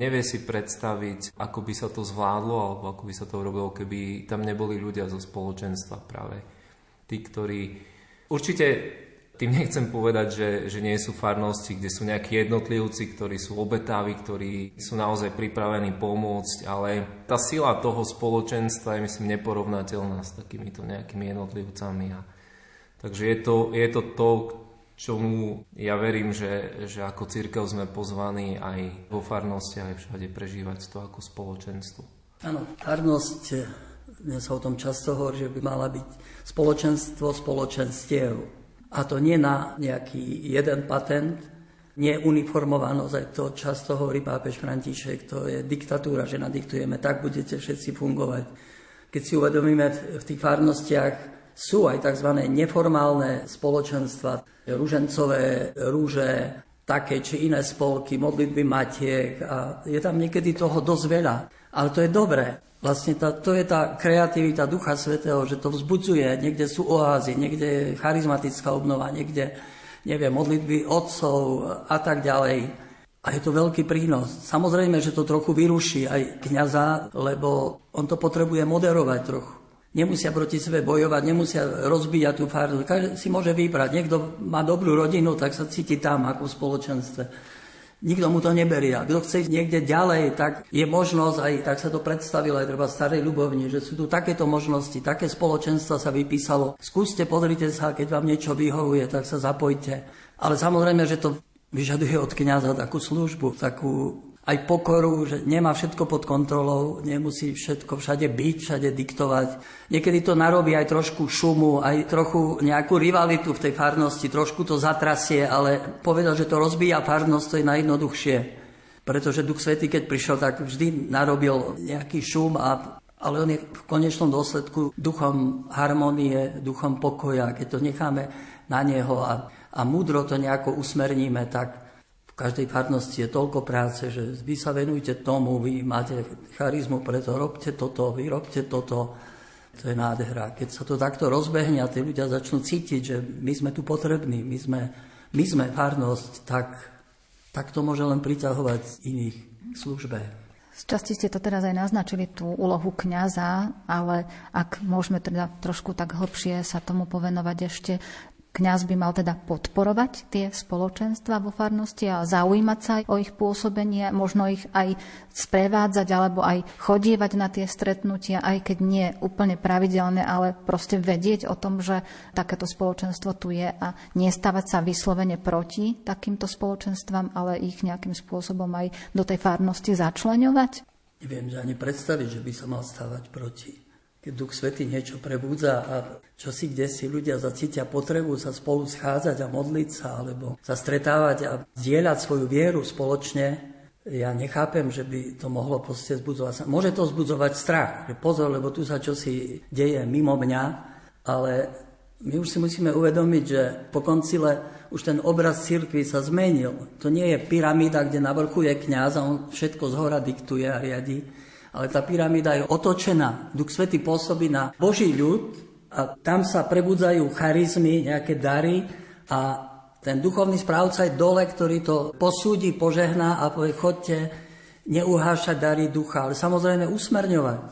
nevie si predstaviť, ako by sa to zvládlo alebo ako by sa to urobilo, keby tam neboli ľudia zo spoločenstva práve. Tí, ktorí... Určite tým nechcem povedať, že nie sú farnosti, kde sú nejakí jednotlivci, ktorí sú obetaví, ktorí sú naozaj pripravení pomôcť, ale tá sila toho spoločenstva je, myslím, neporovnateľná s takýmito nejakými jednotlivcami. Takže je to, čomu ja verím, že ako cirkev sme pozvaní aj vo farnosti, aj všade prežívať to ako spoločenstvo. Áno, farnosť, dnes sa o tom často hovorí, že by mala byť spoločenstvo spoločenstiev. A to nie na nejaký jeden patent, nie uniformovanosť, aj to často hovorí pápež František, to je diktatúra, že nadiktujeme, tak budete všetci fungovať. Keď si uvedomíme v tých farnostiach, sú aj tzv. Neformálne spoločenstva, ružencové rúže, také či iné spolky, modlitby matiek a je tam niekedy toho dosť veľa. Ale to je dobré. Vlastne to je tá kreativita Ducha Svätého, že to vzbudzuje. Niekde sú oázy, niekde je charizmatická obnova, niekde, neviem, modlitby otcov a tak ďalej. A je to veľký prínos. Samozrejme, že to trochu vyruší aj kňaza, lebo on to potrebuje moderovať trochu. Nemusia proti sebe bojovať, nemusia rozbíjať tú farnu. Každý si môže vybrať. Niekto má dobrú rodinu, tak sa cíti tam ako v spoločenstve. Nikto mu to neberie. A kto chce ísť niekde ďalej, tak je možnosť, aj tak sa to predstavilo aj treba v Starej Ľubovni, že sú tu takéto možnosti, také spoločenstva sa vypísalo. Skúste, pozrite sa, keď vám niečo vyhovuje, tak sa zapojte. Ale samozrejme, že to vyžaduje od kňaza takú službu, takú aj pokoru, že nemá všetko pod kontrolou, nemusí všetko všade byť, všade diktovať. Niekedy to narobí aj trošku šumu, aj trochu nejakú rivalitu v tej farnosti, trošku to zatrasie, ale povedať, že to rozbíja farnosť, to je najjednoduchšie. Pretože Duch Svätý, keď prišiel, tak vždy narobil nejaký šum, ale on je v konečnom dôsledku duchom harmonie, duchom pokoja. Keď to necháme na neho a múdro to nejako usmerníme, tak v každej farnosti je toľko práce, že vy sa venujte tomu, vy máte charizmu, preto robte toto, vy robte toto. To je nádhera. Keď sa to takto rozbehne a tí ľudia začnú cítiť, že my sme tu potrební, my sme farnosť, tak to môže len priťahovať iných k službe. Z časti ste to teraz aj naznačili, tú úlohu kňaza, ale ak môžeme teda trošku tak hlbšie sa tomu povenovať ešte, Kňaz by mal teda podporovať tie spoločenstva vo farnosti a zaujímať sa aj o ich pôsobenie, možno ich aj sprevádzať alebo aj chodievať na tie stretnutia, aj keď nie úplne pravidelné, ale proste vedieť o tom, že takéto spoločenstvo tu je a nestávať sa vyslovene proti takýmto spoločenstvám, ale ich nejakým spôsobom aj do tej farnosti začleňovať. Neviem, že ani predstaviť, že by sa mal stávať proti. Keď Duch Svätý niečo prebudza a čosi kde si ľudia zacítia potrebu sa spolu schádzať a modliť sa alebo sa stretávať a zdieľať svoju vieru spoločne, ja nechápem, že by to mohlo proste zbudzovať. Môže to zbudzovať strach, že pozor, lebo tu sa čosi deje mimo mňa, ale my už si musíme uvedomiť, že po koncile už ten obraz cirkvi sa zmenil. To nie je pyramída, kde na vrchu je kňaz a on všetko zhora diktuje a riadi. Ale tá pyramída je otočená. Duch Svätý pôsobí na Boží ľud a tam sa prebudzajú charizmy, nejaké dary a ten duchovný správca je dole, ktorý to posúdi, požehná a povie, chodte, neuhášať dary ducha, ale samozrejme usmerňovať.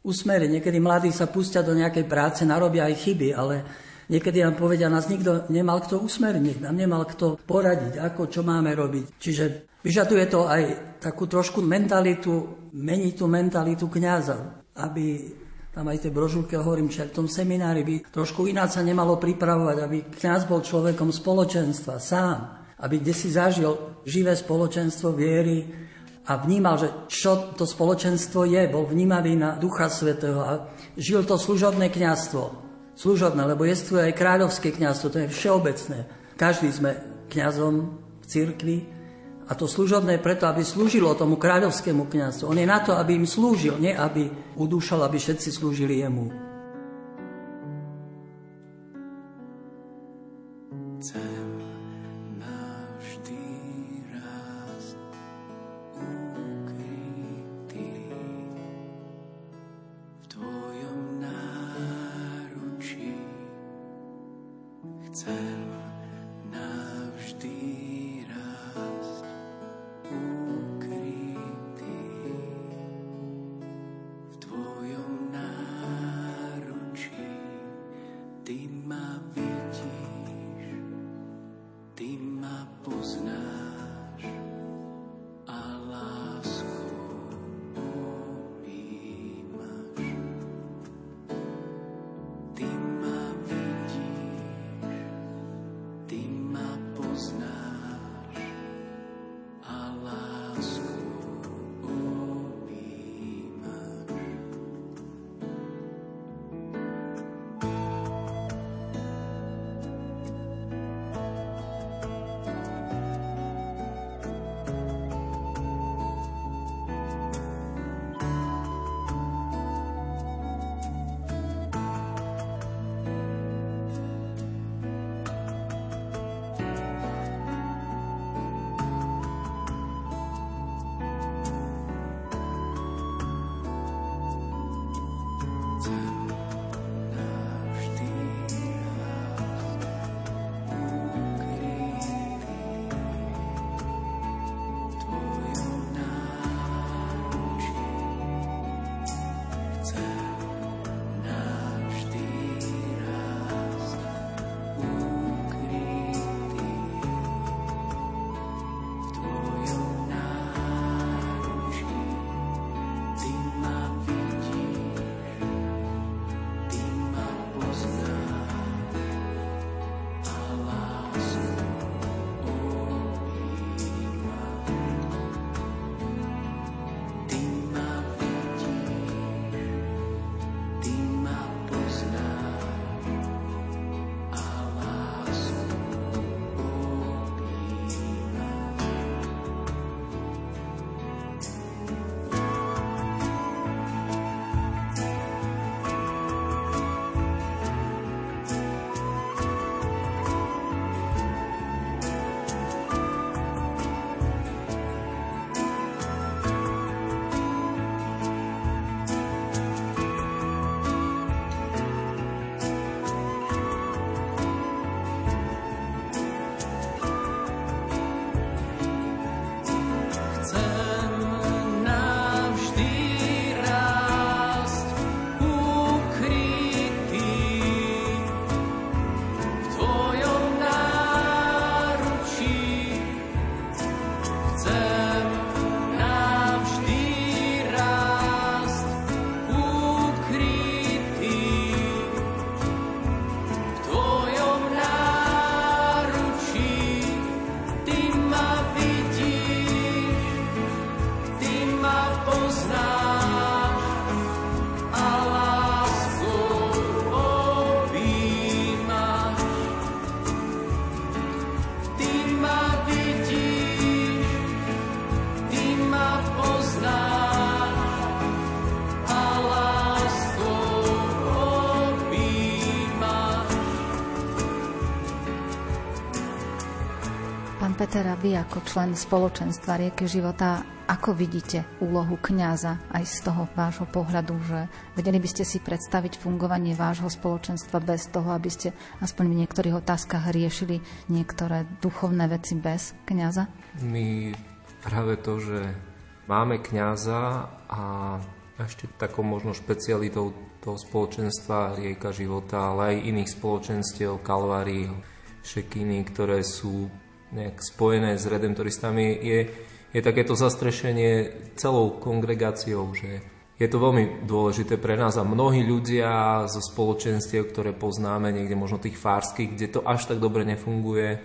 Usmeriť. Niekedy mladí sa pustia do nejakej práce, narobia aj chyby, ale niekedy nám povedia, nás nikto nemal kto usmerniť, nám nemal kto poradiť, ako, čo máme robiť. Čiže vyžaduje to aj takú trošku mentalitu, meniť tú mentalitu kňaza, aby tam aj tie brožúrky, hovorím, že v tom seminári by trošku ináč sa nemalo pripravovať, aby kňaz bol človekom spoločenstva, sám, aby kde si zažil živé spoločenstvo viery a vnímal, že čo to spoločenstvo je, bol vnímavý na Ducha Svätého a žil to služobné kňazstvo. Služobné, lebo je tu aj kráľovské kňazstvo, to je všeobecné. Každý sme kňazom v cirkvi a to služobné je preto, aby slúžilo tomu kráľovskému kňazstvu. On je na to, aby im slúžil, nie aby udúšal, aby všetci slúžili jemu. Chcem navždy raz ukrytý v tvojom náručí. Chcem navždy Pán Peter, a vy ako člen spoločenstva Rieky života, ako vidíte úlohu kňaza aj z toho vášho pohľadu, že vedeli by ste si predstaviť fungovanie vášho spoločenstva bez toho, aby ste aspoň v niektorých otázkach riešili niektoré duchovné veci bez kňaza? My práve to, že máme kňaza a ešte takou možno špecialitou toho spoločenstva Rieka života, ale aj iných spoločenstiev, Kalvárii, Šekiny, ktoré sú nejak spojené s redemptoristami, je takéto zastrešenie celou kongregáciou, že je to veľmi dôležité pre nás a mnohí ľudia zo spoločenstiev, ktoré poznáme, niekde možno tých farských, kde to až tak dobre nefunguje,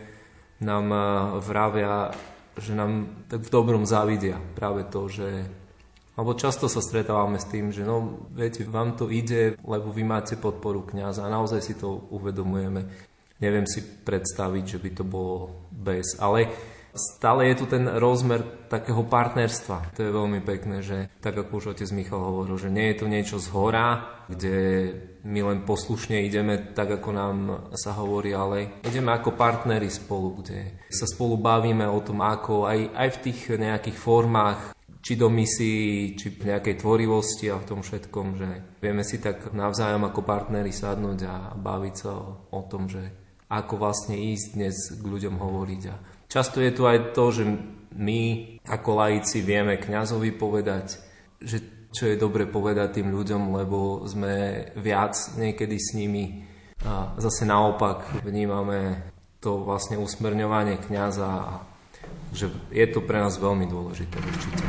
nám vravia, že nám tak v dobrom závidia práve to, že alebo často sa stretávame s tým, že no, viete, vám to ide, lebo vy máte podporu kňaza a naozaj si to uvedomujeme. Neviem si predstaviť, že by to bolo bez. Ale stále je tu ten rozmer takého partnerstva. To je veľmi pekné, že tak ako už otec Michal hovoril, že nie je to niečo zhora, kde my len poslušne ideme tak, ako nám sa hovorí, ale ideme ako partneri spolu, kde sa spolu bavíme o tom, ako aj v tých nejakých formách, či do misii, či v nejakej tvorivosti a v tom všetkom, že vieme si tak navzájom ako partneri sadnúť a baviť sa o tom, že ako vlastne ísť dnes k ľuďom hovoriť. A často je tu aj to, že my ako laici vieme kňazovi povedať, že čo je dobre povedať tým ľuďom, lebo sme viac niekedy s nimi. A zase naopak vnímame to vlastne usmerňovanie kňaza, že je to pre nás veľmi dôležité určite.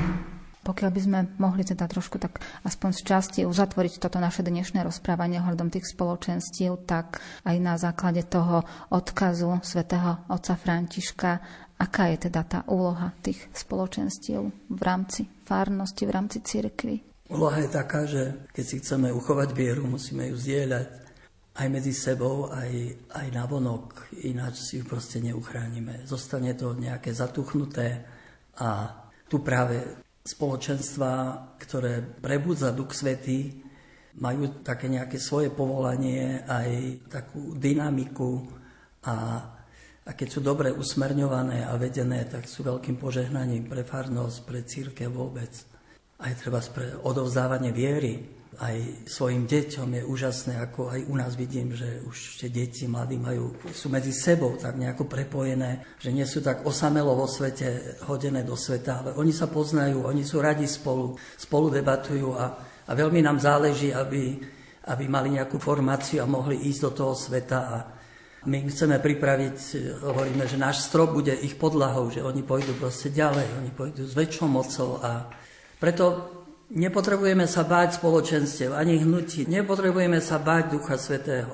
Pokiaľ by sme mohli teda trošku tak aspoň z časti uzatvoriť toto naše dnešné rozprávanie ohľadom tých spoločenstiev, tak aj na základe toho odkazu svätého otca Františka, aká je teda tá úloha tých spoločenstiev v rámci farnosti, v rámci cirkvi? Úloha je taká, že keď si chceme uchovať vieru, musíme ju zdieľať aj medzi sebou, aj navonok, ináč si ju proste neuchránime. Zostane to nejaké zatuchnuté a tu práve spoločenstva, ktoré prebudza Duch Svätý, majú také nejaké svoje povolanie, aj takú dynamiku a keď sú dobre usmerňované a vedené, tak sú veľkým požehnaním pre farnosť, pre cirkev vôbec. Aj treba pre odovzdávanie viery, aj svojim deťom je úžasné, ako aj u nás vidím, že už tie deti, mladí sú medzi sebou tak nejako prepojené, že nie sú tak osamelo vo svete, hodené do sveta, ale oni sa poznajú, oni sú radi spolu debatujú a veľmi nám záleží, aby mali nejakú formáciu a mohli ísť do toho sveta a my chceme pripraviť, hovoríme, že náš strop bude ich podlahou, že oni pôjdu proste ďalej, oni pôjdu s väčšou mocou a preto nepotrebujeme sa báť spoločenstiev, ani hnutí. Nepotrebujeme sa báť Ducha Svätého.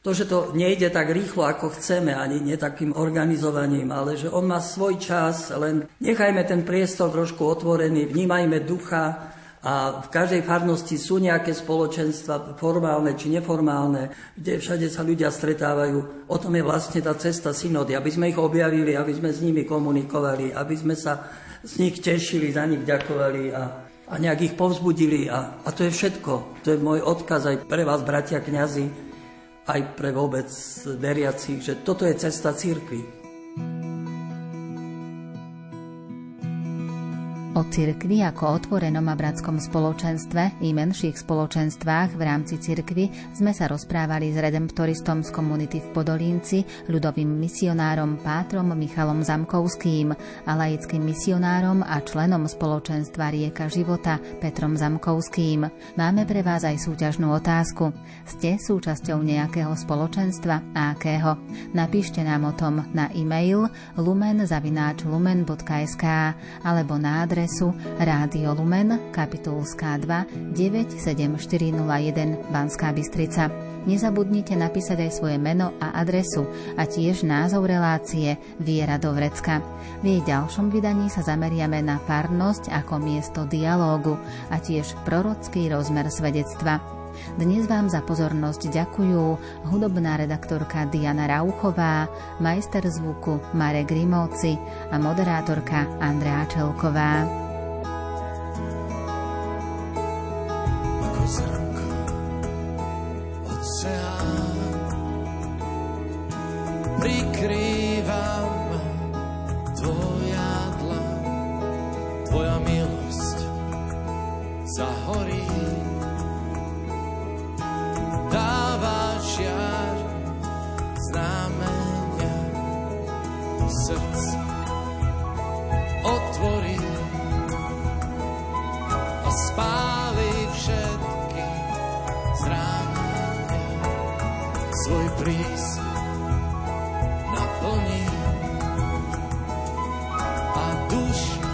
To, že to nejde tak rýchlo, ako chceme, ani nie takým organizovaním, ale že on má svoj čas, len nechajme ten priestor trošku otvorený, vnímajme Ducha a v každej farnosti sú nejaké spoločenstva, formálne či neformálne, kde všade sa ľudia stretávajú. O tom je vlastne tá cesta synody, aby sme ich objavili, aby sme s nimi komunikovali, aby sme sa z nich tešili, za nich ďakovali a nejak ich povzbudili. A to je všetko. To je môj odkaz aj pre vás, bratia kňazi, aj pre vôbec veriacich, že toto je cesta cirkvi. O cirkvi ako otvorenom a bratskom spoločenstve i menších spoločenstvách v rámci cirkvi sme sa rozprávali s redemptoristom z komunity v Podolínci, ľudovým misionárom pátrom Michalom Zamkovským a laickým misionárom a členom spoločenstva Rieka života Petrom Zamkovským. Máme pre vás aj súťažnú otázku. Ste súčasťou nejakého spoločenstva a akého? Napíšte nám o tom na e-mail lumen@lumen.sk alebo na adres Rádio Lumen, Kapitulská 2, 97401, Banská Bystrica. Nezabudnite napísať aj svoje meno a adresu a tiež názov relácie Viera Dovrecka. V jej ďalšom vydaní sa zameriame na farnosť ako miesto dialógu a tiež prorocký rozmer svedectva. Dnes vám za pozornosť ďakujú hudobná redaktorka Diana Rauchová, majster zvuku Marek Rimovci a moderátorka Andrea Čelková. Ako zrnko, oceán, prikrýva ma srdc otvorí a spáli všetky zranenia. Svoj prísť naplní a duša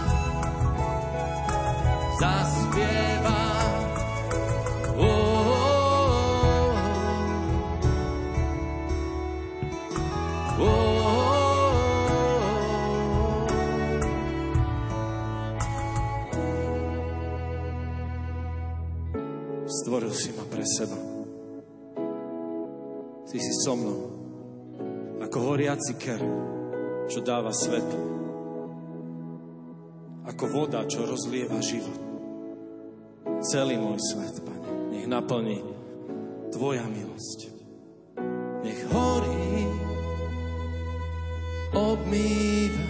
zaspieva. Stvoril si ma pre seba. Ty si so mnou ako horiaci ker, čo dáva svetlo, ako voda, čo rozlieva život. Celý môj svet, Pane, nech naplní Tvoja milosť. Nech horí, obmýva,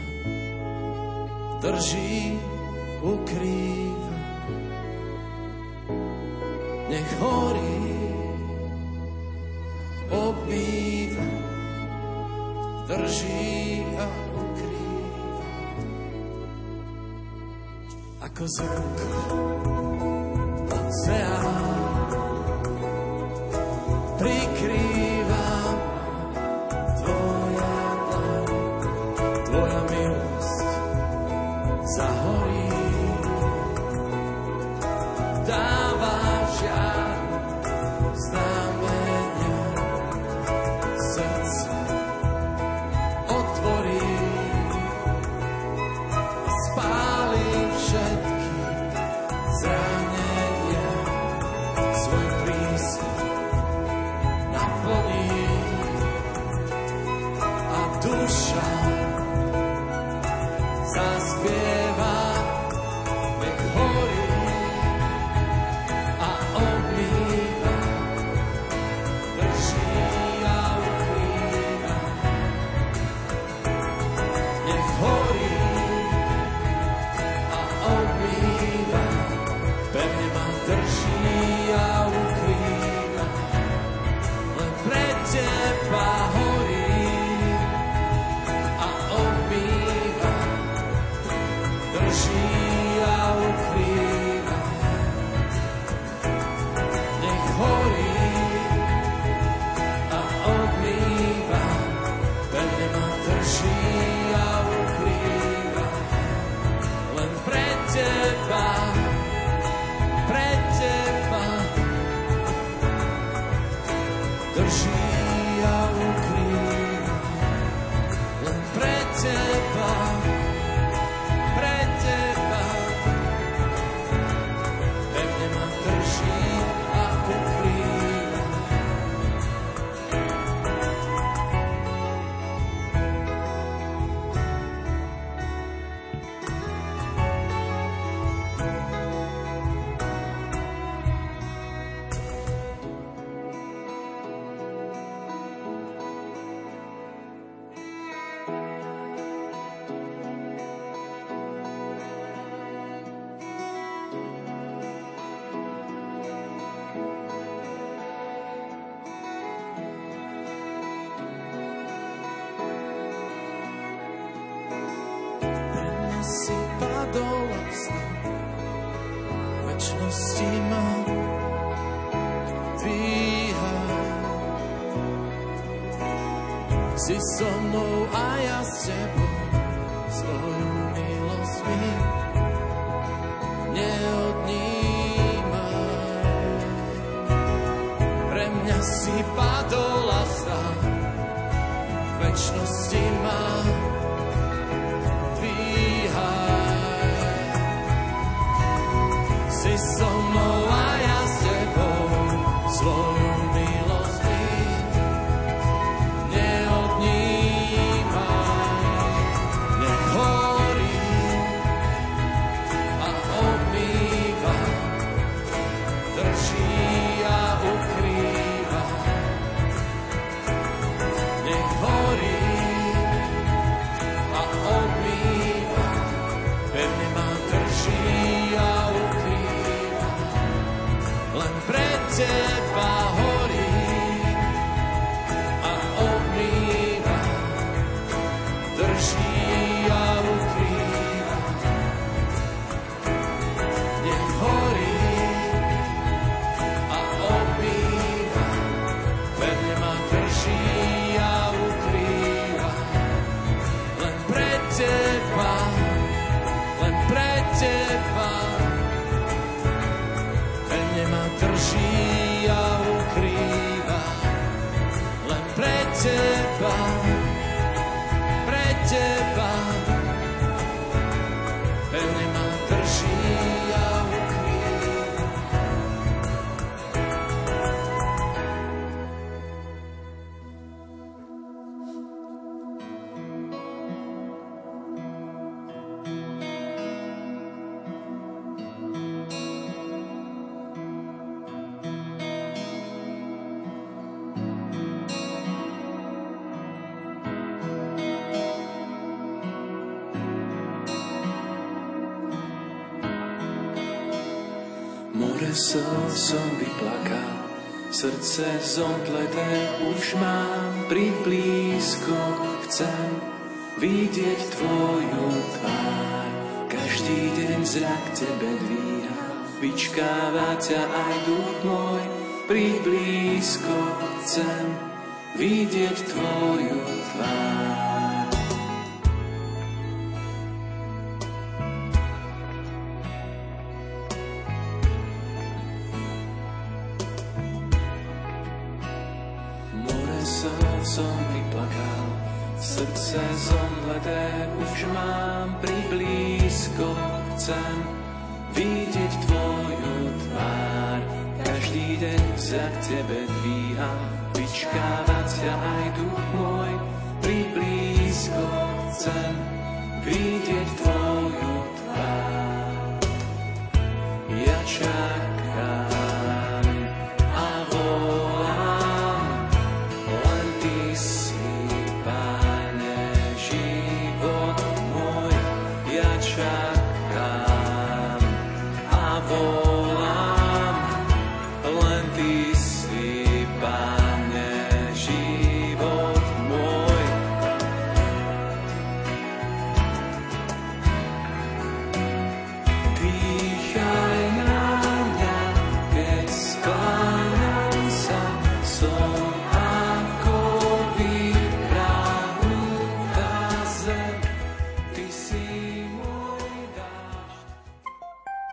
drží, ukrýva. Nech horí, obmýva, drží a ukrýva. Ako zrnko oceán prikrýva Tvoja dlaň, Tvoja milosť zahorí, dáva žiar znamenia, srdce otvorí a spáli všetky zranenia. Svoj prísľub naplní a duša zaspieva. Nech horí a obmýva, drží a ukrýva. Nech horí a obmýva, pevne ma drží a ukrýva. Len pre Teba horí a obmýva, drží a ukrýva. Nech horí a obmýva, pevne ma drží a ukrýva. Len pre Teba, pre Teba drží a ukrýva. Len pre Teba, pre Teba pevne ma drží a ukrýva. Pre mňa si padol a vstal, večnosti ma dvíha. Si so mnou a ja s Tebou, svoju milosť mi neodnímaj. Pre mňa si padol a vstal, večnosti ma si so mnou a ja s Tebou, svoju milosť mi neodnímaj. Nech horí a obmýva, drží a ukrýva. Nech horí Som vyplakal, srdce zomdleté už mám pri blízku. Chcem vidieť tvoju tvár, každý deň zrak tebe dvíha, vyčkáva ťa aj duch môj. Pri blízku chcem vidieť tvoju tvár. Vidieť